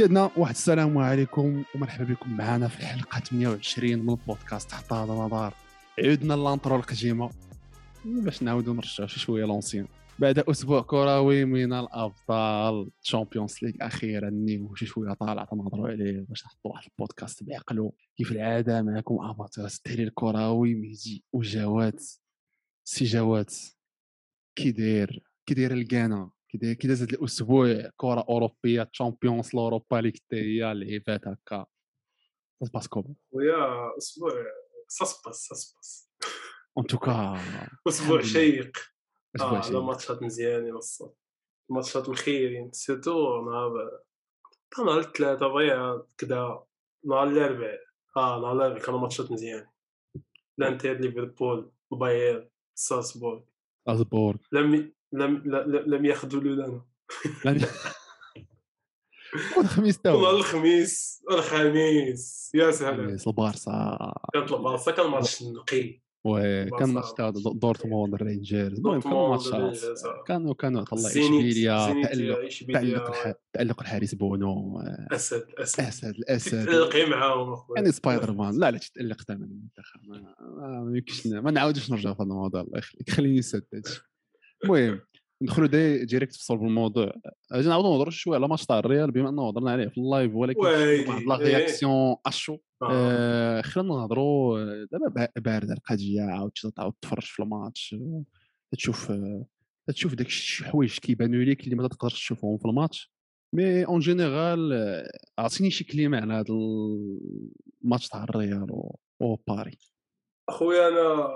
سيدنا واحد السلام عليكم ومرحبا بكم معنا في الحلقة 28 من البودكاست حتى هذا نظار. عودنا للانترو القديمة باش نعاودو نرجعو شوية لونسين بعد أسبوع كروي من الأبطال تشامبيونز ليغ أخيرا نيمو شوية طالعة نهضرو عليه باش نحطو واحد البودكاست بعقلو كيف العادة. معكم أباطوس التحليل الكروي مهدي وجوات سي جوات. كي داير الكانا كي داز هاد الاسبوع كره اوروبيه تشامبيونز اوروبا ليغ حتى هي لعبات هكا باسكوب ويا اسبوع ساسباس ان توكا اسبوع شيق على ماتشات مزيانين الصاد ماتشات الخيرين سيتو نهار الثلاثه ضيع كذا نهار الاربعاء نهار الاربعاء كانوا ماتشات مزيان لانتر ليفربول باير ساسبورغ أصبر لم ياخذوا لنا الخميس يا سهلا البارسا كانت البارسا كان ماتش نقي وكان ماتش تاع دورتموند الرينجرز المهم كان ماتش كانوا طلع اشبيليا تألق الحارس بونو اسد تألقي معاهم يعني سبايدر مان لا تألق تاع المنتخب ما يمكنش ما نعاودش نرجع في هذا الموضوع الله يخليك خليني نسد هادشي. المهم ندخلوا ديريكت في صلب الموضوع اجي نعاودوا نهضروا شويه على ماتش تاع الريال بما اننا هضرنا عليه في اللايف ولكن واحد لا رياكسيون اشو خلينا نهضروا دابا بارده القضيه عاود تفرج في الماتش تشوف داك الحوايج كيبانوا ليك اللي ما تقدرش تشوفهم في الماتش مي اون جينيرال عطيني شي كلمه على هذا الماتش تاع الريال وباري. اخويا انا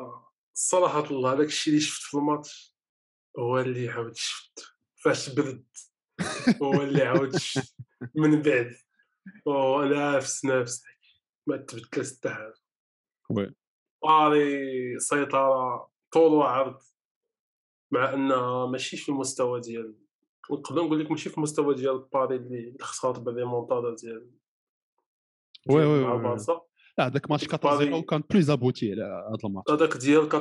صراحه الله داك الشيء اللي شفت في الماتش هو اللي عاود شفت فاش برد هو اللي عاود شفت من بعد وانا نفس ما تبدلت حتى حاجه. وي باري سيطره طول وعرض مع انها ماشي في المستوى ديال نقدر نقول لك ماشي في المستوى ديال باري اللي خسرت بالريمونتادا ديال وي بارسا. لا داك ماتش 4-0 كان بليز ابوتي على هذا الماتش هذاك ديال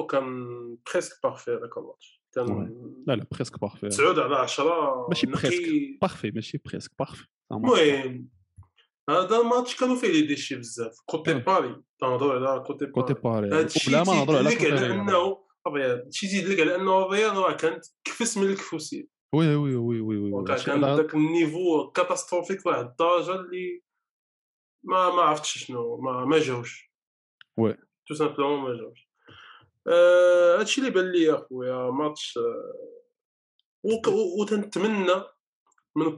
4-0 كان بريسك بارفي هذاك الماتش كان لا بريسك بارفي 9/10 ماشي بريسك بارفي ماشي بريسك بارفي. المهم هذا الماتش كانوا فيه لي ديشي بزاف كوتي باري تنهضروا على كوتي باري ولا ما نهضروا على لانه ابيض شي يزيد لك على انه الرياض راه كانت كفس من الكفوسيه وي كان داك النيفو كاتاستروفيك واحد الدرجه اللي ما عرفتش شنو ما جاوش وي تو سامبلومون ما جاوش هادشي اللي بان لي اخويا ماتش وتنتمنى من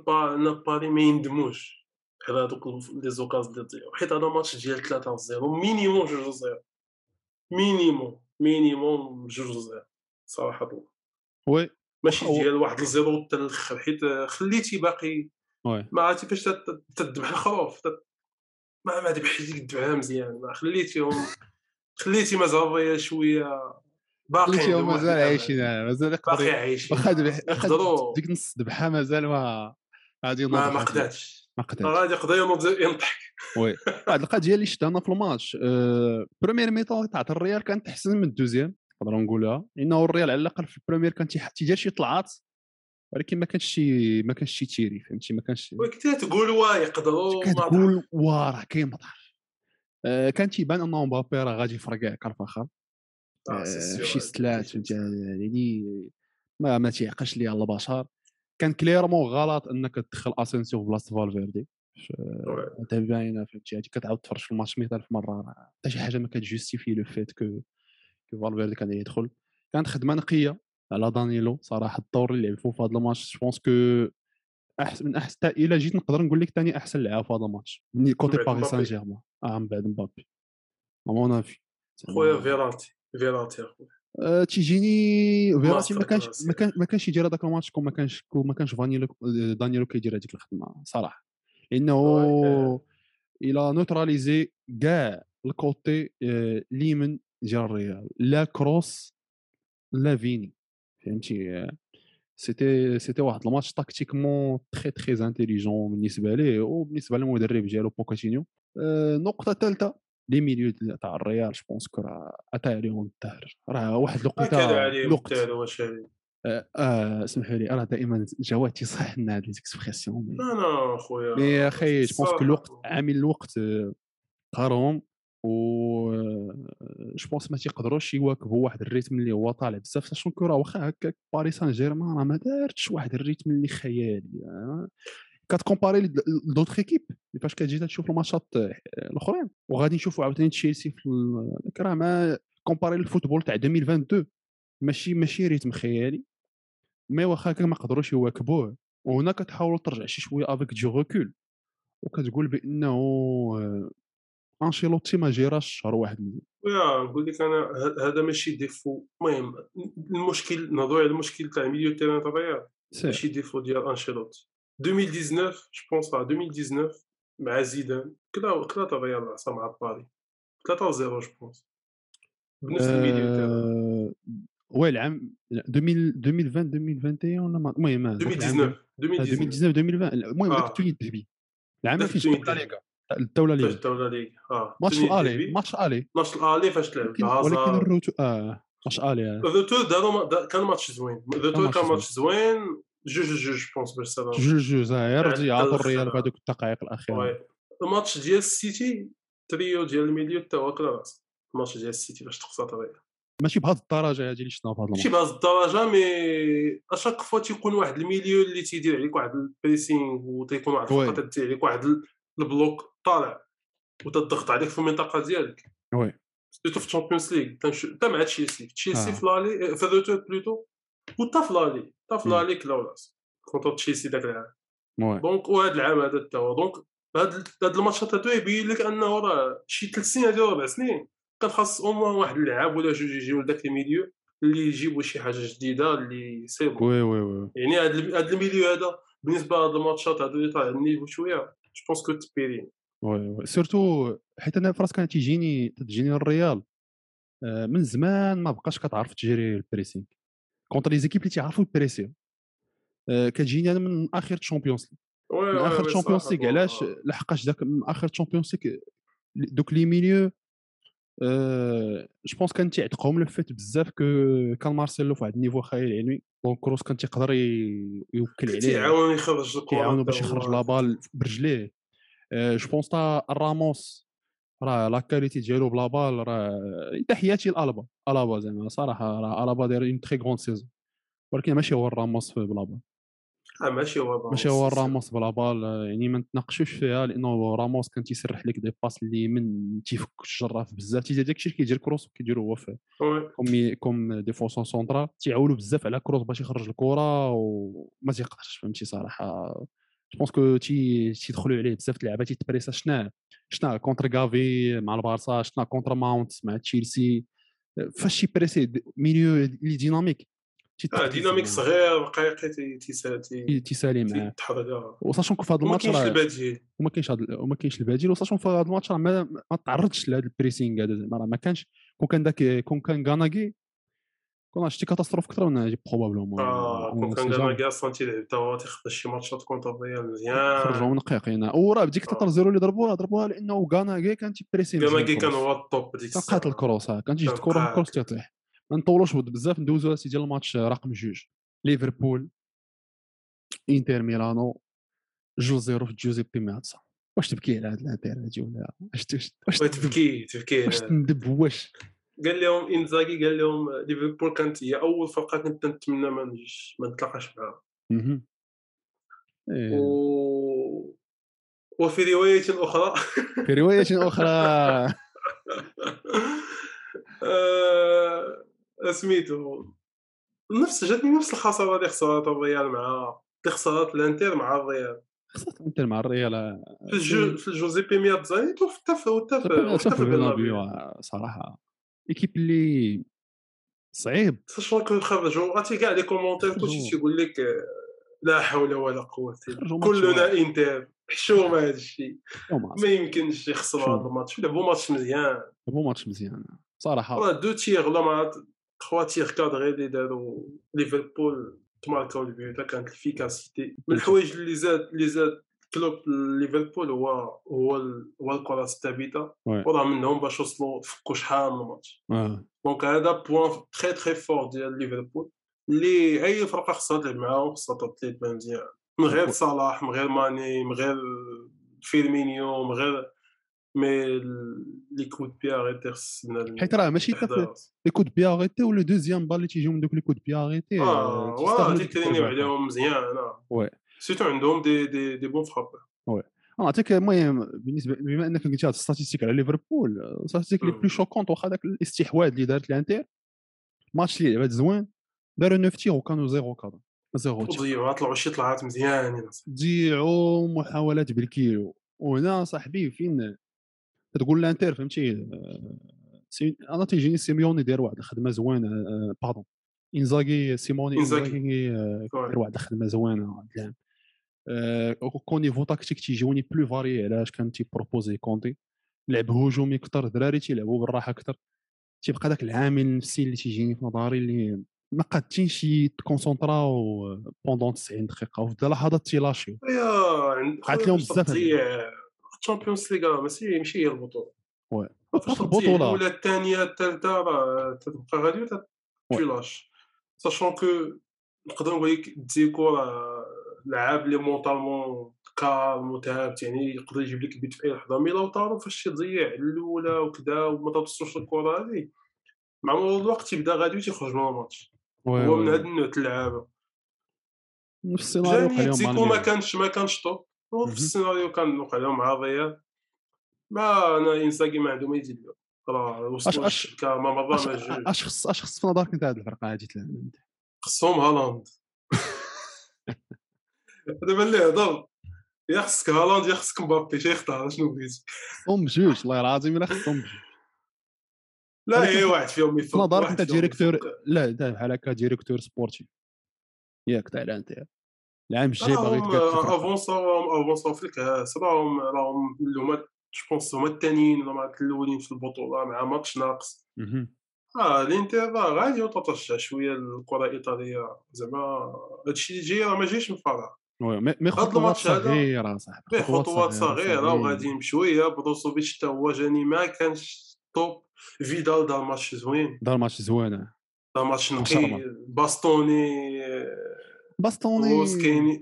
باري ما يندموش على هادوك لي زوكاز ديال الضياع حيت هذا ماتش ديال 3-0 مينيموم 2-0 مينيموم 2-0 صراحه وي ماشي ديال 1-0 حتى الاخر حيت خليتي باقي ما عرفتي فاش تذبح الخروف ما ذبحتي ديك الدعاء مزيان ما خليتي مزريه شويه باقي مازال عايشين مازال يقدروا يقدروا ديك نص ذبحه مازال ما غادي ما قداتش غادي يقدر ينضحك وي واحد القضيه اللي شفتها انا في الماتش بريمير ميطون تاع الريال كانت احسن من الدوزيام نقدروا نقولها لانه الريال على الاقل في البريمير كان تيدير شي طلعات ولكن ما كانش شي تيري فهمتي ما كانش وكنت تقول واه يقدروا تقول واه راه كاين مطر كان تيبان انه مبابي راه غادي يفرقع كرفخر شي ستلات فهمتي يعني ما تيعقش ليا الله بشار كان كليرمون غلط انك تدخل اسينسيو بلاصه فالفيردي انت باينه فهمتي هادي كتعاود تفرج في الماتش 1000 مره حتى شي حاجه ما كتجوستيفي لو فيت كو فالفيردي كان يدخل كانت خدمه نقيه على دانييلو صراحه الدور اللي لعب في هذا الماتش جوبونس كو احسن من احسن الى جيت نقدر نقول لك ثاني احسن لاعب في هذا الماتش من كوتي باريس سان جيرمان من بعد مبابي مامون في خويا فيراتي اخويا تيجيني فيراتي ما كانش يدير هذاك الماتش ما كانش دانييلو كيدير هذيك الخدمه صراحه لانه الى نوتراليزي كاع الكوتي اليمين ديال الريال لا كروس لا فيني فهمتي سيتي واحد الماتش تاكتيكمون تري تري انتيليجون بالنسبه ليه وبالنسبه للمدرب ديالو بوكاتينيو. النقطه الثالثه لي ميليو تاع الريال جو بونس كرا اتاع ليون الدهر راه واحد الوقيته اسمحوا لي راه دائما جواد تيصحح لنا هاد ليكسبرسيون. لا خويا مي اخي جو بونس كو الوقت عامل الوقت قارهم و جو بونس ما تيقدروش يواكبوا واحد الريتم اللي هو طالع بزاف ساشون كو راه واخا هكاك باريس سان جيرمان راه ما دارتش واحد الريتم اللي خيالي كتكومباري لدوطخ ايكيب فاش كتجي تشوف الماتشات الاخرين وغادي نشوفوا عاوتاني تشيلسي في راه ما كومباري للفوتبول تاع 2022 ماشي ريتم خيالي مي واخا ما قدروش يواكبوه وهنا كتحاولوا ترجع شي شويه افيك دو ركول وكتقول بانه انشيلوتي ما جيراش شهر واحد واه نقول لك انا هذا ماشي ديفو. المهم المشكل نهضروا على المشكل تاع ميليو تيران طبيعي ماشي ديفو ديال انشيلوتي 2019 je pense à 2019 مع زيدان كلا طبيعي العصا مع باري 3-0 je pense بالنسبه للميليو وي العام 2020 2021 ولا المهم 2019 2020 المهم داك تويت ديربي العام فاش طلع ليغا الدوله ليغا ماتش الالي فاش تلعب ولكن الروتو ماتش الالي الروتو كان ماتش زوين جوج بونس باش سلام جوج زاير يعطوا الريال في هذوك الدقائق الاخيره. الماتش ديال السيتي تريو ديال الميليو تا واكل راس الماتش ديال السيتي باش تقصى طريقه ماشي بهذه الدرجه هذه اللي شفنا في هذا الماتش ماشي بهذه الدرجه مي اشاك فوا تيكون واحد الميليو اللي تيدير عليك واحد البريسينغ وتيكون واحد الفرقه تدير عليك واحد البلوك طالع وتضغط عليك في المنطقه ديالك وي سيتو في الشامبيونز ليغ تا مع تشيلسي في لالي في الروتو بلوتو وطفلالي كلاولاس كونتر تشيلسي داك العام دونك وهذا العام هذا حتى هو دونك هاد الماتشات هادو يبين لك انه راه شي 3 سنين ولا 4 سنين كان خاص اوموان واحد اللاعب ولا جوج يجيو لذاك الميليو اللي يجيبوا شي حاجه جديده اللي سيبو يعني هاد الميليو هذا بالنسبه لهاد الماتشات هادو اللي طالع النيفو شويه جو بونس كو تبيرين وي سورتو حيت انا فراس كان تجيني الريال من زمان ما بقاش كتعرف تجري البريسينغ كونتر لي زيكيب اللي تيعرفوا البريسيو كتجيني انا من اخر الشامبيونز ليغ اخر الشامبيونز ليغ علاش لحقاش داك من اخر الشامبيونز ليغ دوك لي ميليو جو بونس كان تيعتقهم لو فيت بزاف كو كان مارسيلو فواحد النيفو خيال علمي دونك كروس كان تيقدر يوكل عليه تيعاون يخرج الكره تيعاونو باش يخرج لابال برجليه جو بونس تا راموس راه لا كاليتي ديالو بلا بال راه تحياتي الالبا زعما صراحه راه الالبا داير اون تري غون سيزون ولكن ماشي هو راموس في بلا بال ماشي هو راموس بلا بال يعني ما نتناقشوش فيها لانه راموس كان تيسرح لك دي باس اللي من تيفك الجراف بزاف تيدير داكشي اللي كيدير كروس وكيديرو هو فيه كوم ديفونسون سونترال تيعاولوا بزاف على كروس باش يخرج الكره وما تيقدرش فهمتي صراحه جو بونس كو تيدخلوا عليه بزاف اللعابات تيبريسا شنا كونتر غافي مع البارسا شنا كونتر ماونت مع تشيلسي فاش يبريسي ميليو اللي ديناميك ديناميك صغير حقيقي تيسالي معاه تحرك وصاشون في هذا الماتش وما كاينش البديل وصاشون في هذا الماتش ما تعرضش لهذا البريسينغ هذا زعما ما كانش كون كان غاناغي كون شتي كاتاستروف اكثر من هادي بروبابلومون كون كان غاناغي اصلا تيلعب تا هو تيخطى شي ماتشات كونتريال مزيان خرجوا نقيقين وراه بديك 3-0 اللي ضربوها لانه غاناغي كان تيبريسي غاناغي كان هو الطوب ديك الساعه قاتل الكروس كان تيجي الكره الكروس تيطيح ما نطولوش بزاف ندوزو لسي ديال الماتش رقم 2 ليفربول انتر ميلانو 2-0 في جوزيبي مياتسا واش تبكي على هاد الانتر هادي ولا واش تبكي واش ندب واش قال لهم انزاغي قال لهم ليفربول كانت هي اول فرقه كنت نتمنى ما نتلاقاش معها وفي روايه اخرى اسميتو جاتني نفس الخساره اللي خسرتها الريال مع خسرات الانتر مع الريال في جوزيبي مياتزا وتفاهموا صراحه ايكيب اللي صعيب شكون خرجوا عرفتي كاع لي كومونتير كلشي تيقول لك لا حول ولا قوه كلنا انتر حشومه هذا الشيء ما يمكنش يخسروا هذا الماتش لعبوا ماتش مزيان صراحه راه دو تيغ ولا مع 3 تيغ كادري اللي داروا ليفربول تماركاو البيوت كانت الافيكاسيتي من الحوايج اللي زاد كلوب ليفربول هو الكره الثابته وراه منهم باش وصلوا فكوا شحال من الماتش دونك هذا بوان تري تري فور ديال ليفربول اللي أي فرقة خاصها تلعب معاهم خاصها تلعب بهم مزيان، من غير صلاح، من غير ماني، من غير فيرمينيو، من غير مي لي كود بياريتي خصنا، حيت راه ماشي لي كود بياريتي ولا دوزيام بال اللي تيجيو من دوك لي كود بياريتي واه تيترينيو عليهم مزيان. وي سيتو عندهم دي دي دي بون فراب. وي عطيك المهم بالنسبه بما انك قلتي هاد الستاتيستيك على ليفربول، ستاتيك لي بلو شوكونط واخا داك الاستحواذ اللي دارت الانتر ماتش اللي لعبات زوين، داروا 9 تير وكانوا 0 4 0 تير طلعوا شي طلعات مزيانين، ضيعوا محاولات بالكيلو. وهنا صاحبي فين تقول لانتر فهمتي، انا تيجيني سيميوني داير واحد الخدمه زوينه، باردون انزاغي سيموني داير واحد الخدمه زوينه الان، كوني فو تاكتيك تيجوني بلو فاري علاش كان تيبروبوزي كونتي لعب هجومي اكثر، دراري تيلعبوا بالراحه اكثر، تيبقى داك العامل النفسي اللي تيجيني في نظري اللي ما قادتينش تكونسونطراو بوندون 90 دقيقه وفي اللحظات تيلاشيو قعدت لهم بزاف. الشامبيونز ليغا ماشي هي البطوله، وي البطوله الاولى الثانيه الثالثه راه تبقى غادي تيلاش، ساشون كو نقدر نقول لك ديكو راه لعاب لي مونطالمون كالم وتعب، يعني يقدر يجيب لك البيت في اي لحظه، مي لو طارو فاش تضيع الاولى وكذا وما توصلش الكره هذه مع مرور الوقت يبدا غادي تيخرج من الماتش. هو من هاد النوع تاع اللعابه نفس السيناريو قال لهم ديكو ما كانش طوب في السيناريو كان وقع لهم عاضيه، ما انا انساكي ما عنده ما يزيد له راه وصلوا كما مره ما جوج. اش خص في نظرك انت هاد الفرقه هادي تلعب خصهم هالاند دابا اللي هضر يا خصك هالاند يا خصك مبابي شي اختار شنو بغيتي خصهم جوج والله العظيم الا خصهم لا اي واحد فيهم يفوق نظرك انت ديريكتور لا بحال هكا ديريكتور سبورتي ياك تاع الانتر العام الجاي باغي تكتب افونسو فيك صراهم راهم اللومات جوبونس هما الثانيين ولا مع الاولين في البطوله مع ماتش ناقص. الانتر غادي يطرطش شويه الكره الايطاليه زعما هادشي اللي جاي راه ما جايش من فراغ، مي خطوات صغيره صاحبي، خطوات صغيره وغادي بشويه. بروسوفيتش حتى هو جاني ما كانش طوب، فيدال دار ماتش زوين نقي باستوني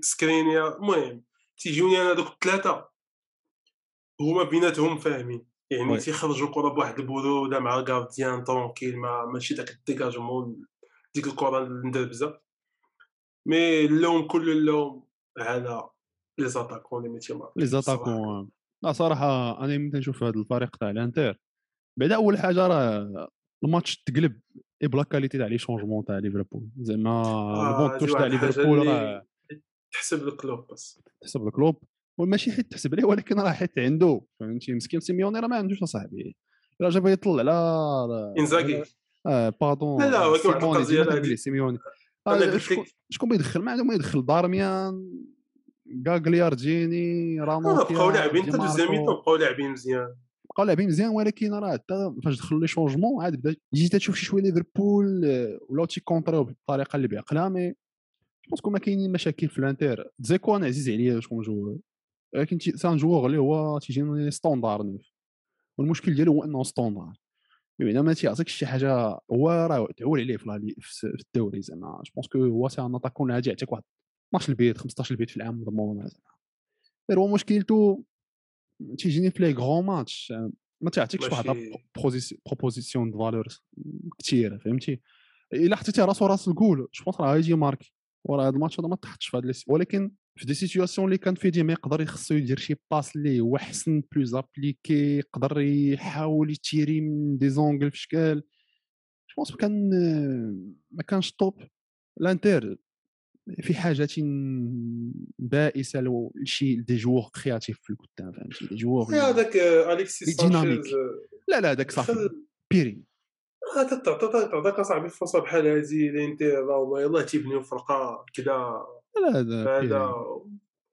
سكرينيا. المهم تيجوني انا دوك الثلاثه هما بيناتهم فاهمين، يعني تيخرجوا الكره بواحد البروده مع الكارديان طونكيل، ماشي داك الديكاجمون ديك الكره المدربزه، مي اللوم كل اللوم على لي زاتاكون اللي متيمار لي زاتاكون. لا صراحه انا ملي نشوف هذا الفريق تاع الانتر بعد اول حاجه راه الماتش تقلب اي بلا كاليتي تاع لي شونجمون تاع ليفربول، زعما البون توش تاع ليفربول راه تحسب لكلوب، بس تحسب لكلوب وماشي حيت تحسب ليه، ولكن راه حيت عنده فهمتي مسكين سيميوني راه ما عندوش صاحبي راه جاب يطلع على انزاغي باردون لا ولكن واحد سيميوني شكون بيدخل ما عندهم يدخل دارميان غاغليارديني رامون بقاو لاعبين حتى الزميت بقاو لاعبين مزيان ولكن راه حتى فاش دخلوا لي شونجمون عاد بدا جيت تشوف شي شويه ليفربول ولاو تيكونطريو بالطريقه اللي بعقلها، مي باسكو ما كاينين مشاكل في الانتر. زيكو انا عزيز عليا شكون جو، ولكن سان جوغ اللي هو تيجيني ستاندار نوف، والمشكل ديالو هو انه ستاندار يعني ما تيعطيكش شي حاجه، هو راه تعول عليه في الدوري زعما جو بونس كو هو سي ان اتاكون عادي يعطيك واحد 12 بيت 15 بيت في العام مضمون زعما، غير هو مشكلته تيجيني في لي غران ماتش ما تعطيكش واحد بروبوزيسيون دو فالور كثيره فهمتي، الا حطيتي راس الجول جو بونس راه يجي ماركي، وراه هذا الماتش هذا ما تحطش في هذا، ولكن في دي سيتوياسيون اللي كان فيه ديما يقدر يخصو يدير شي باس اللي هو حسن بلوز ابليكي، يقدر يحاول يتيري من دي زونغل في شكال جو بونس كان ما كانش طوب. الانتر في حاجه بائسه لشي دي جوغ كرياتيف في القدام فهمتي، دي جوغ هذاك اليكسيس سانشيز لا هذاك صافي بيري تعطيك صاحبي فرصه بحال هذه الانتر والله يلاه تيبنيو فرقه كذا هذا،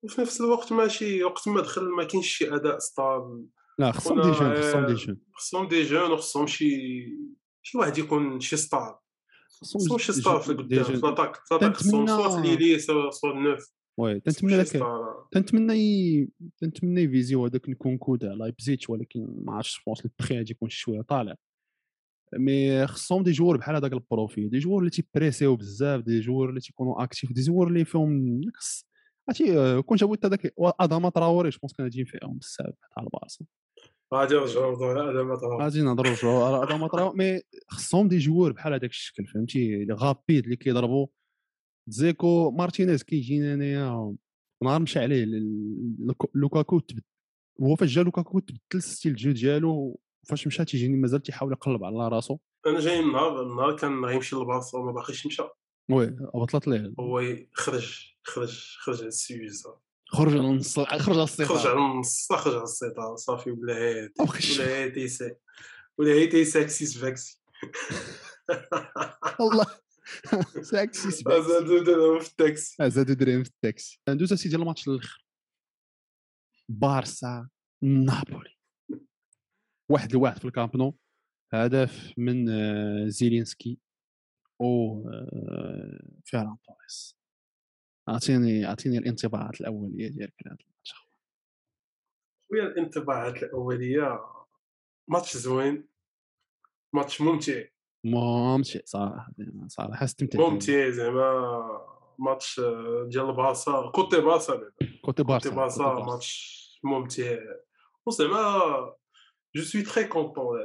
وفي نفس الوقت ماشي وقت ما دخل ما كاينش شي اداء ستار، لا خصهم دي جون وخصهم شي واحد يكون شي ستار، خصهم شي ستار في القدام في لاطاك خصهم سوا في ليلي سوا النوف. وي تنتمنى فيزيو هذاك الكونكو تاع لايبزيتش، ولكن ما عرفتش فرونس البخي غادي يكون شويه طالع مي خصهم دي جوور بحال هذاك البروفيل، دي جوور اللي تيبريسيو بزاف، دي جوور اللي تيكونوا اكتيف، دي جوور اللي فيهم نقص. عرفتي كنت هوت هذاك اداما تراوري شكون كان جاي فيهم بزاف تاع البارسا. غادي نرجعوا لهذا اداما تراوري، غادي نهضروا على اداما تراوري. مي خصهم دي جوور بحال هذاك الشكل، فهمتي، لي غابيد اللي كيضربوا. زيكو مارتينيز كيجينا انايا نهار مشى عليه لوكاكو، هو فاش جا لوكاكو تبدل ستيل الجو ديالو، فاش مشى تيجيني مازال تيحاول يقلب على راسو. انا جاي النهار كان غيمشي للبارسا وما باقيش مشى، وي ابطلت ليه، هو خرج على السيوزه، خرج على النص، خرج على السيطره، خرج على السيطره صافي. ولا هادي ولا هادي ساكسيس فاكسي والله ساكسيس فاكسي، ازادو درهم في التاكسي. ندوز سيدي الماتش الاخر، بارسا نابولي 1-1 في الكامب نو، هدف من زيلينسكي او فيران توريس. اعطيني الانطباعات الاوليه ديالك على هذا الماتش خويا. الانطباعات الاوليه، ماتش زوين، ماتش ممتع صراحه استمتعت، ممتع زعما. ماتش ديال البارسا كوتي بارسا ماتش ممتع وزعما Je suis très content là.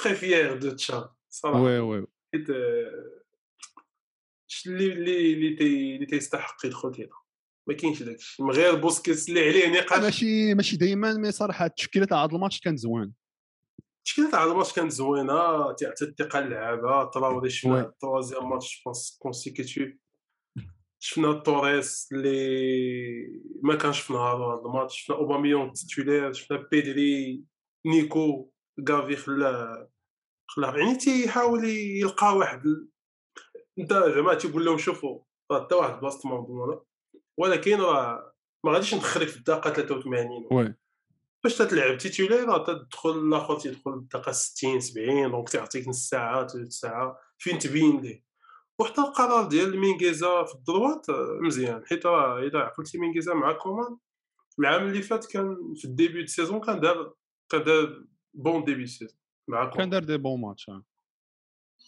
Très fier de Tchad. Ça va. Ouais. اللي تيستحق يدخل تيدخل، ما كاينش داك الشيء من غير بوسكيس اللي عليه نقاط. ماشي دائما، مي صراحه التشكيله تاع هذا الماتش كانت زوينه، تعطي الثقه للعابه. تراوري شفنا طوازيام ماتش بونس كونسيكوتيف، شفنا توريس اللي ما كانش في نهارو هذا الماتش، شفنا اوباميون تيتولير، شفنا بيدري، نيكو، غافي خلاه يعني تيحاول يلقى واحد انت زعما تيقول لهم شوفوا راه حتى واحد بلاصه مضمونه، ولكن راه ما غاديش ندخلك في الدقه 83 وي باش تلعب تيتولير، راه تدخل لاخر تيدخل الدقه 60 70، دونك تعطيك نص ساعه 3 ساعات فين تبين ليه. وحتى القرار ديال مينغيزا في الضروات مزيان، حيت راه الا عقلتي مينغيزا مع كومان العام اللي فات كان في الديبيو د السيزون كان دار بون ديبيو سيزون مع كومان، كان دار دي بون ماتش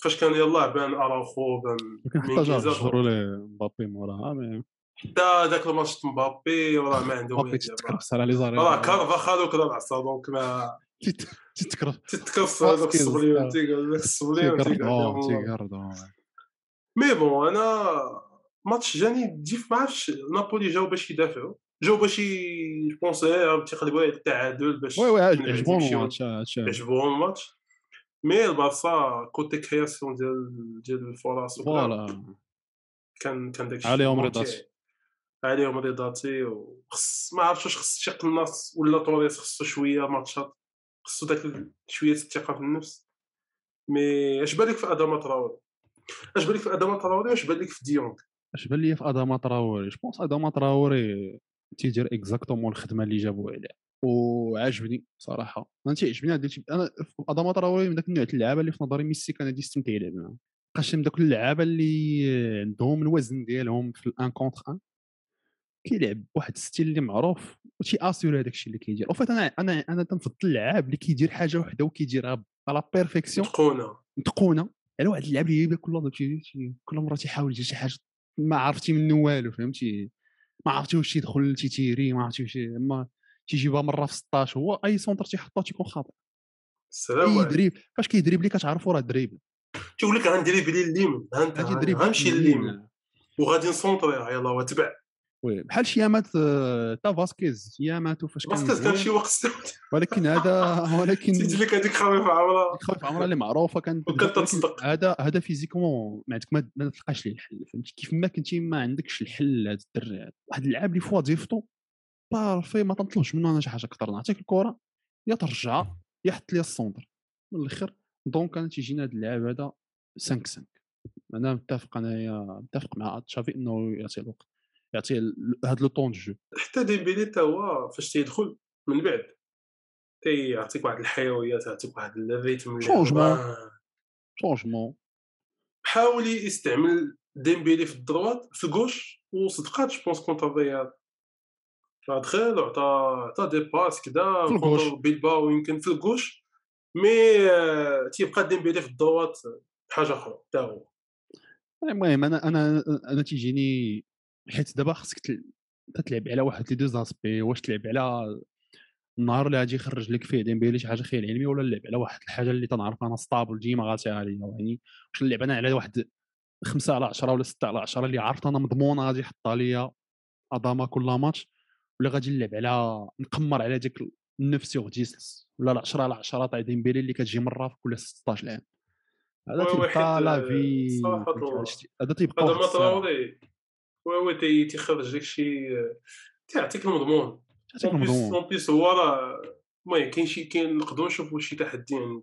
فاش كان يلاه بان اراوخو بان مينغيزا ضروا ليه مبابي موراها، مي حتى داك الماتش مبابي راه ما عنده والو، تكرفس على لي زاري، راه كارفاخال وكذا العصا، دونك ما تتكرفس هذوك الصبليون. مي بون انا ماتش جاني ديف، ما عرفتش نابولي جاو باش يدافعوا، جاو باش يبونسيو تيقلبوا على التعادل باش عجبهم الماتش. مي البارسا كوتي كرياسيون ديال الفرص فوالا كان داكشي عليهم رضاتي. وخص ما عرفتش واش خص شي قناص ولا طوريس خصو شويه ماتشات، خصو داك شويه الثقه في النفس. مي اش بالك في اداما تراوري؟ اش بالك في ديونغ؟ اش بان ليا في اداما تراوري، جو بونس اداما تراوري تيدير اكزاكتومون الخدمه اللي جابوا عليها، وعجبني صراحه. انا تيعجبني انا في اداما تراوري من داك النوع تاع اللعابه اللي في نظري ميسي كان غادي يستمتع يلعب معاهم، بقاش من داك اللعابه اللي عندهم الوزن ديالهم في الان كونتر ان، كيلعب واحد ستيل اللي معروف وتي اسيور هذاك الشيء اللي كيدير. وفات انا تنفضل اللعاب اللي كيدير حاجه وحده وكيديرها على بيرفيكسيون، تقونه على واحد اللاعب اللي يبدا كل مره تيحاول يدير شي حاجه ما عرفتي منو والو، فهمتي، ما عرفتي واش يدخل تيتيري، ما عرفتي واش ما تيجيبها مره في 16، هو اي سونتر تيحطها تيكون خاطئ. السلام عليكم. فاش كيدريبلي كتعرفوا راه دريبل، تيقول لك غندريبلي اليمين، غنمشي لليمين وغادي نسونطريها، يلاه وتبع وي بحال شيامات تا فاسكيز، شياماتو فاش كان شي وقت، ولكن تجلك هذيك خاوي في عمرها اللي معروفه كانت، وكتصدق هذا فيزيكمون ما عندك، ما تلقاش ليه الحل، فهمتي، كيف ما كنتي ما عندكش الحل. هذا الدري واحد اللاعب اللي فوا ديفطو بارفي، ما تنطلبش منه انا شي حاجه اكثر، نعطيك الكره يا ترجعها يا حط لي السونتر من الاخر. دونك انا تيجينا هذا اللاعب هذا 5-5. انا متفق مع تشافي انه يعطي الوقت، يعطي هاد لو طون جو. حتى ديمبيلي تا هو فاش تيدخل من بعد تيعطيك واحد الحيويه، تعطيك واحد الريتم، شونجمون. حاول يستعمل ديمبيلي في الدروات في الكوش، وصدقات جو بونس كونتافيا راه دخل وعطى دي باس كدا كونتر بيلباو، يمكن في الكوش مي تيبقى ديمبيلي في الدروات حاجه اخرى حتى هو. المهم انا تيجيني حيت دابا خاصك تلعب على واحد لي ديزاسبي، واش تلعب على النهار اللي غادي يخرج لك فيه ديمبيلي شي حاجه خيال علمي، ولا نلعب على واحد الحاجه اللي تنعرف انا ستابل ديما غاتها ليا، يعني واش نلعب انا على واحد 5 على 10 ولا 6 على 10 اللي عرفت انا مضمونه غادي يحطها ليا اضامه كل ماتش، ولا غادي نلعب على نقمر على ديك النفسي وغتيسلس، ولا 10 على 10 تاع ديمبيلي اللي كتجي مره في كل 16 عام. هذا تيبقى لا في هذا تيبقى هذا مطراودي هو تيخرج لك شي تيعطيك المضمون بيس هو راه المهم كاين شي كنقدروا نشوفوا شي تحدي عند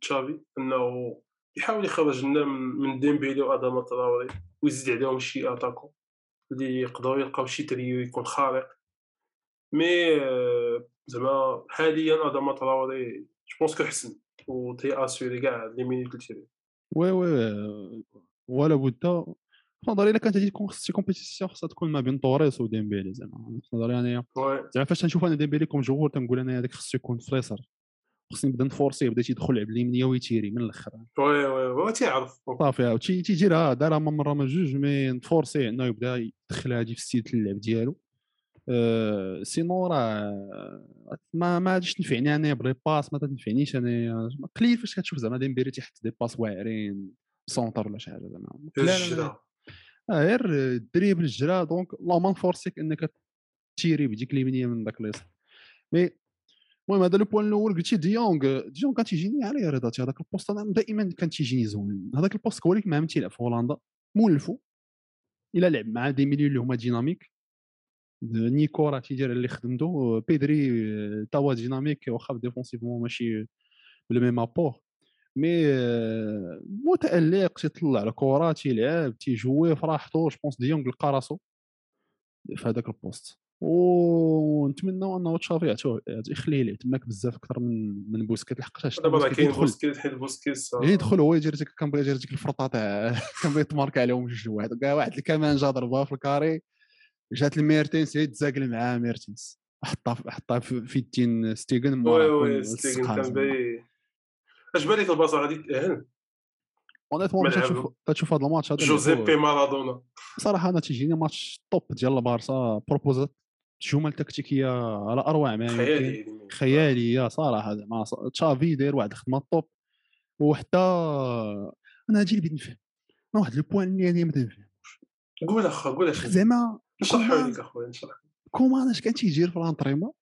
تشافي انه يحاول يخرج لنا من ديمبيلي وادام تراوري ويزيد عليهم شي اتاكو اللي يقدروا يلقاو شي تريو يكون خارق. مي زعما حاليا ادام تراوري جو بونس كيحسن و تي اسيوري كاع لي مينيت التيري وي ولا بوتا فنظري الا كانت هذه كومبيتيسيون خاصها تكون ما بين طوريس وديمبيلي. زعما فنظري انايا زعما فاش تنشوف انا ديمبيلي كوم جوهور تنقول انا هذاك خصو يكون فريسر، خصني نبدا نفورسيه بدا تيدخل يلعب اليمنيه ويتيري من الاخر. وي تيعرف صافي تيديرها دارها مره ما جوج مي نفورسيه انه يبدا يدخل هذه في ستيل اللعب ديالو. سينو راه ما غاديش تنفعني انا بلي باس، ما تنفعنيش انا قليل فاش كتشوف زعما ديمبيلي تيحط دي باس واعرين سونتر ولا شي حاجه زعما لا غير الدريبل الجرا دونك لا ما نفورسيك انك تيري بديك اليمينيه من داك اليسار. مي المهم هذا لو بوين الاول قلتي ديونغ كان تيجيني على رضا تي هذاك البوست انا دائما كان تيجيني زوين هذاك البوست كوليك ما تيلعب في هولندا مولفو الى لعب مع دي ميليو اللي هما ديناميك نيكو راه تيدير اللي خدمته بيدري توا ديناميك واخا ديفونسيفمون ماشي بلو ميم ابور مي متالق تيطلع الكره تيلعب تيجوي فراحته. جو بونس ديونغ لقى راسو في هذاك البوست ونتمنوا انه تشافي يخليه ليه تماك بزاف اكثر من بوسكيت لحقاش دابا كاين بوسكيت حيت بوسكيت يدخل هو يدير ديك كان بغا يدير ديك الفرطه تاع كان بغا يتمارك عليهم جوج واحد كاع واحد الكمان جا ضربها في الكاري جات الميرتينس هي تزاقل مع ميرتينس حطها في التين ستيغن. وي ستيغن كان باي اش بالك البصره غادي تاهل اونيتمون تشوف هذا الماتش هذا جوزيبي مارادونا. صراحه انا تيجيني ماتش طوب ديال البارسا بروبوزات جمل تكتيكيه على اروع ما يمكن خياليه صراحه زعما تشافي داير واحد الخدمه طوب. وحتى انا هادشي اللي بغيت نفهم انا واحد لو بوين اللي انا ما تنفهمش قول اخا زعما نشرحوا لك اخويا كومان اش كان تيجير في لانطريمون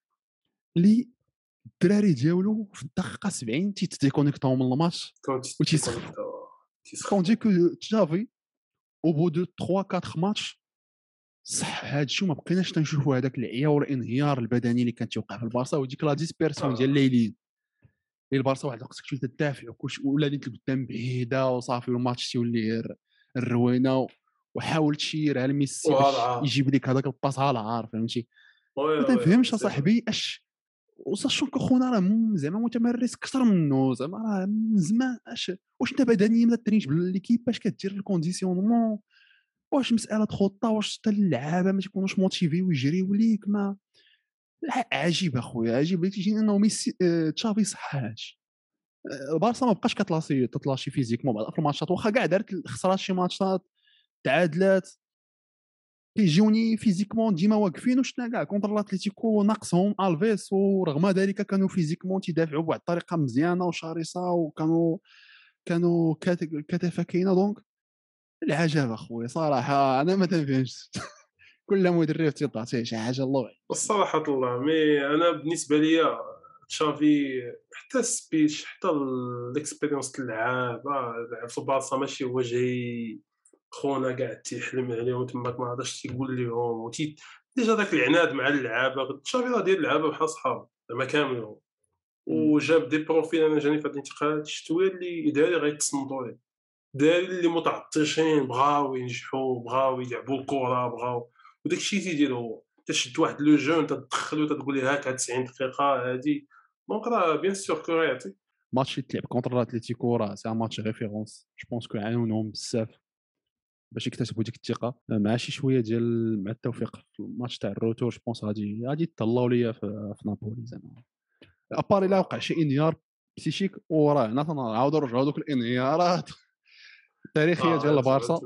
اللي الدراري ديالو في الدقيقه 70 تيتيكونيكتاو من الماتش و تيسخون ديك تشافي او بو دو 3 4 ماتش صح هادشي ما بقيناش تنشوفوا هذاك العيا والانهيار البدني اللي كان تيوقع في البارسا وديك لا ديسبيرسيون ديال الليلين اللي البارسا واحد الوقت كنت تدافع وكلشي ولا اللي قدام بعيده وصافي الماتش تيولي الروينه وحاول تشير على ميسي يجيب لك هذاك الباس على عارف فهمتي. ما تفهمش صاحبي اش وصاشو كخونا راه زعما متمرس اكثر منه زعما راه من زمان اش واش انت بدنيا ما ترينش بالليكيب باش كدير الكونديسيونمون واش مساله خطه واش حتى اللعابه ما تيكونوش موتيفي ويجريو ليك ما عجيب اخويا عجيب اللي تيجي انه ميسي تشافي صحاش البارسا ما بقاش تطلاشي فيزيكمون بعض في الماتشات واخا كاع دارت خسرات شي ماتشات تعادلات كيجوني فيزيكمون ديما واقفين وشنا كاع كونتر الاتليتيكو ناقصهم الفيس ورغم ذلك كانوا فيزيكمون تيدافعوا بواحد الطريقه مزيانه وشرسه وكانوا كتفه كاينه دونك العجب اخويا صراحه انا ما تنفهمش كل مدرب تيطلع حتى شي حاجه الله والصراحه الله. مي انا بالنسبه ليا تشافي حتى السبيتش حتى الاكسبيريونس تاع اللعابه في البارسا ماشي هو جاي خونا كاع تيحلم عليهم تماك ما عادش تيقول لهم وتي ديجا داك العناد مع اللعابه تشافي راه داير اللعابه بحال صحاب زعما كاملهم وجاب دي بروفيل انا جاني في هاد الانتقالات الشتويه اللي داري غيتصنتو ليه داري اللي متعطشين بغاو ينجحوا بغاو يلعبوا الكره بغاو وداك الشيء تيدير هو تشد واحد لو جون تدخلو تقول ليه هاك 90 دقيقه هادي دونك راه بيان سور كو يعطي ماتش يتلعب كونتر اتليتيكو راه سي ماتش ريفيرونس جو بونس كو عاونوهم بزاف باش يكتسبوا ديك الثقه مع شي شويه ديال مع التوفيق في الماتش تاع الروتور جو بونس غادي يطلعوا ليا في نابولي زعما ابار الا وقع شي انهيار بسيشيك وراه هنا تنعاودو نرجعو دوك الانهيارات التاريخيه ديال البارسا.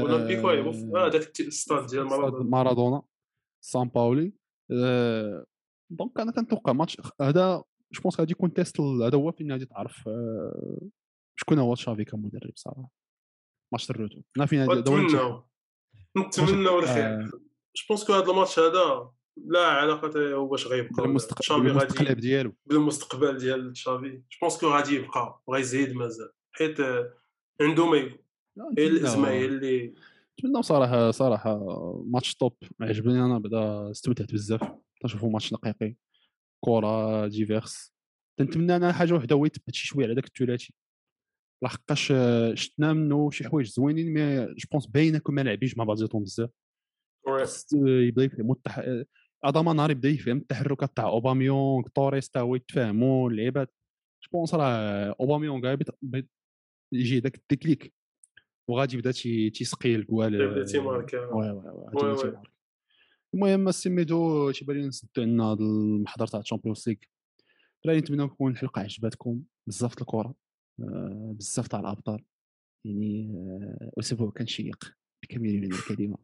اولمبيكو هذاك الستاد ديال مارادونا سان باولي. دونك انا كنتوقع ماتش هذا جو بونس غادي يكون تيست. هذا هو فين غادي تعرف شكون هو تشافي كمدرب صراحه. ماتش الروتو انا فين غادي ندوي نتمنوا الخير. جو بونس كو هذا الماتش هذا لا علاقه هو باش غيبقى المستقبل ديالو بالمستقبل ديال تشافي. جو بونس كو غادي يبقى وغيزيد مازال حيت عنده ميكو الازمايه اللي نتمنوا صراحه ماتش توب. عجبني انا بعدا استمتعت بزاف تنشوفوا ماتش دقيقي كره ديفيرس. تنتمنى انا حاجه وحده هو يثبت شي شويه على داك الثلاثي لحقاش شتنا منه شي حوايج زوينين مي جو بونس باينه كما لعبيش مع بعضياتهم بزاف. يبدا يفهموا اضاما نهار يبدا يفهم التحركات تاع اوباميونغ توريس تا هو يتفاهموا اللعيبات. جو بونس راه اوباميونغ غايب يجي داك التكليك وغادي يبدا تيسقي الكوال تيماركا. وي المهم السيميدو تيبان لي نسدو عندنا هذا المحضر تاع الشامبيونز ليغ. دراري نتمنى تكون الحلقه عجباتكم بزاف د الكره بزاف تاع الابطال يعني اسبوع كنشيق بكامل من الكلمه.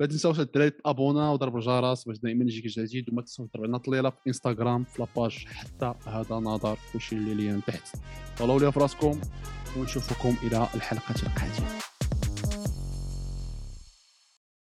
ما تنساوش الدراري تابونا وضرب الجرس باش دائما يجيك جديد. وما تنساوش تضرب لنا طليله في انستغرام في لاباج حتى هذا نظر وشي اللي ليا من تحت. طلعوا لي فراسكم ونشوفكم الى الحلقه القادمه.